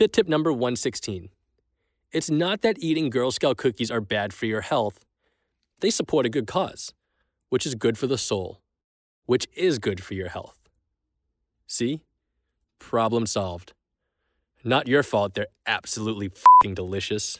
Fit tip number 116. It's not that eating Girl Scout cookies are bad for your health. They support a good cause, which is good for the soul, which is good for your health. See? Problem solved. Not your fault they're absolutely f***ing delicious.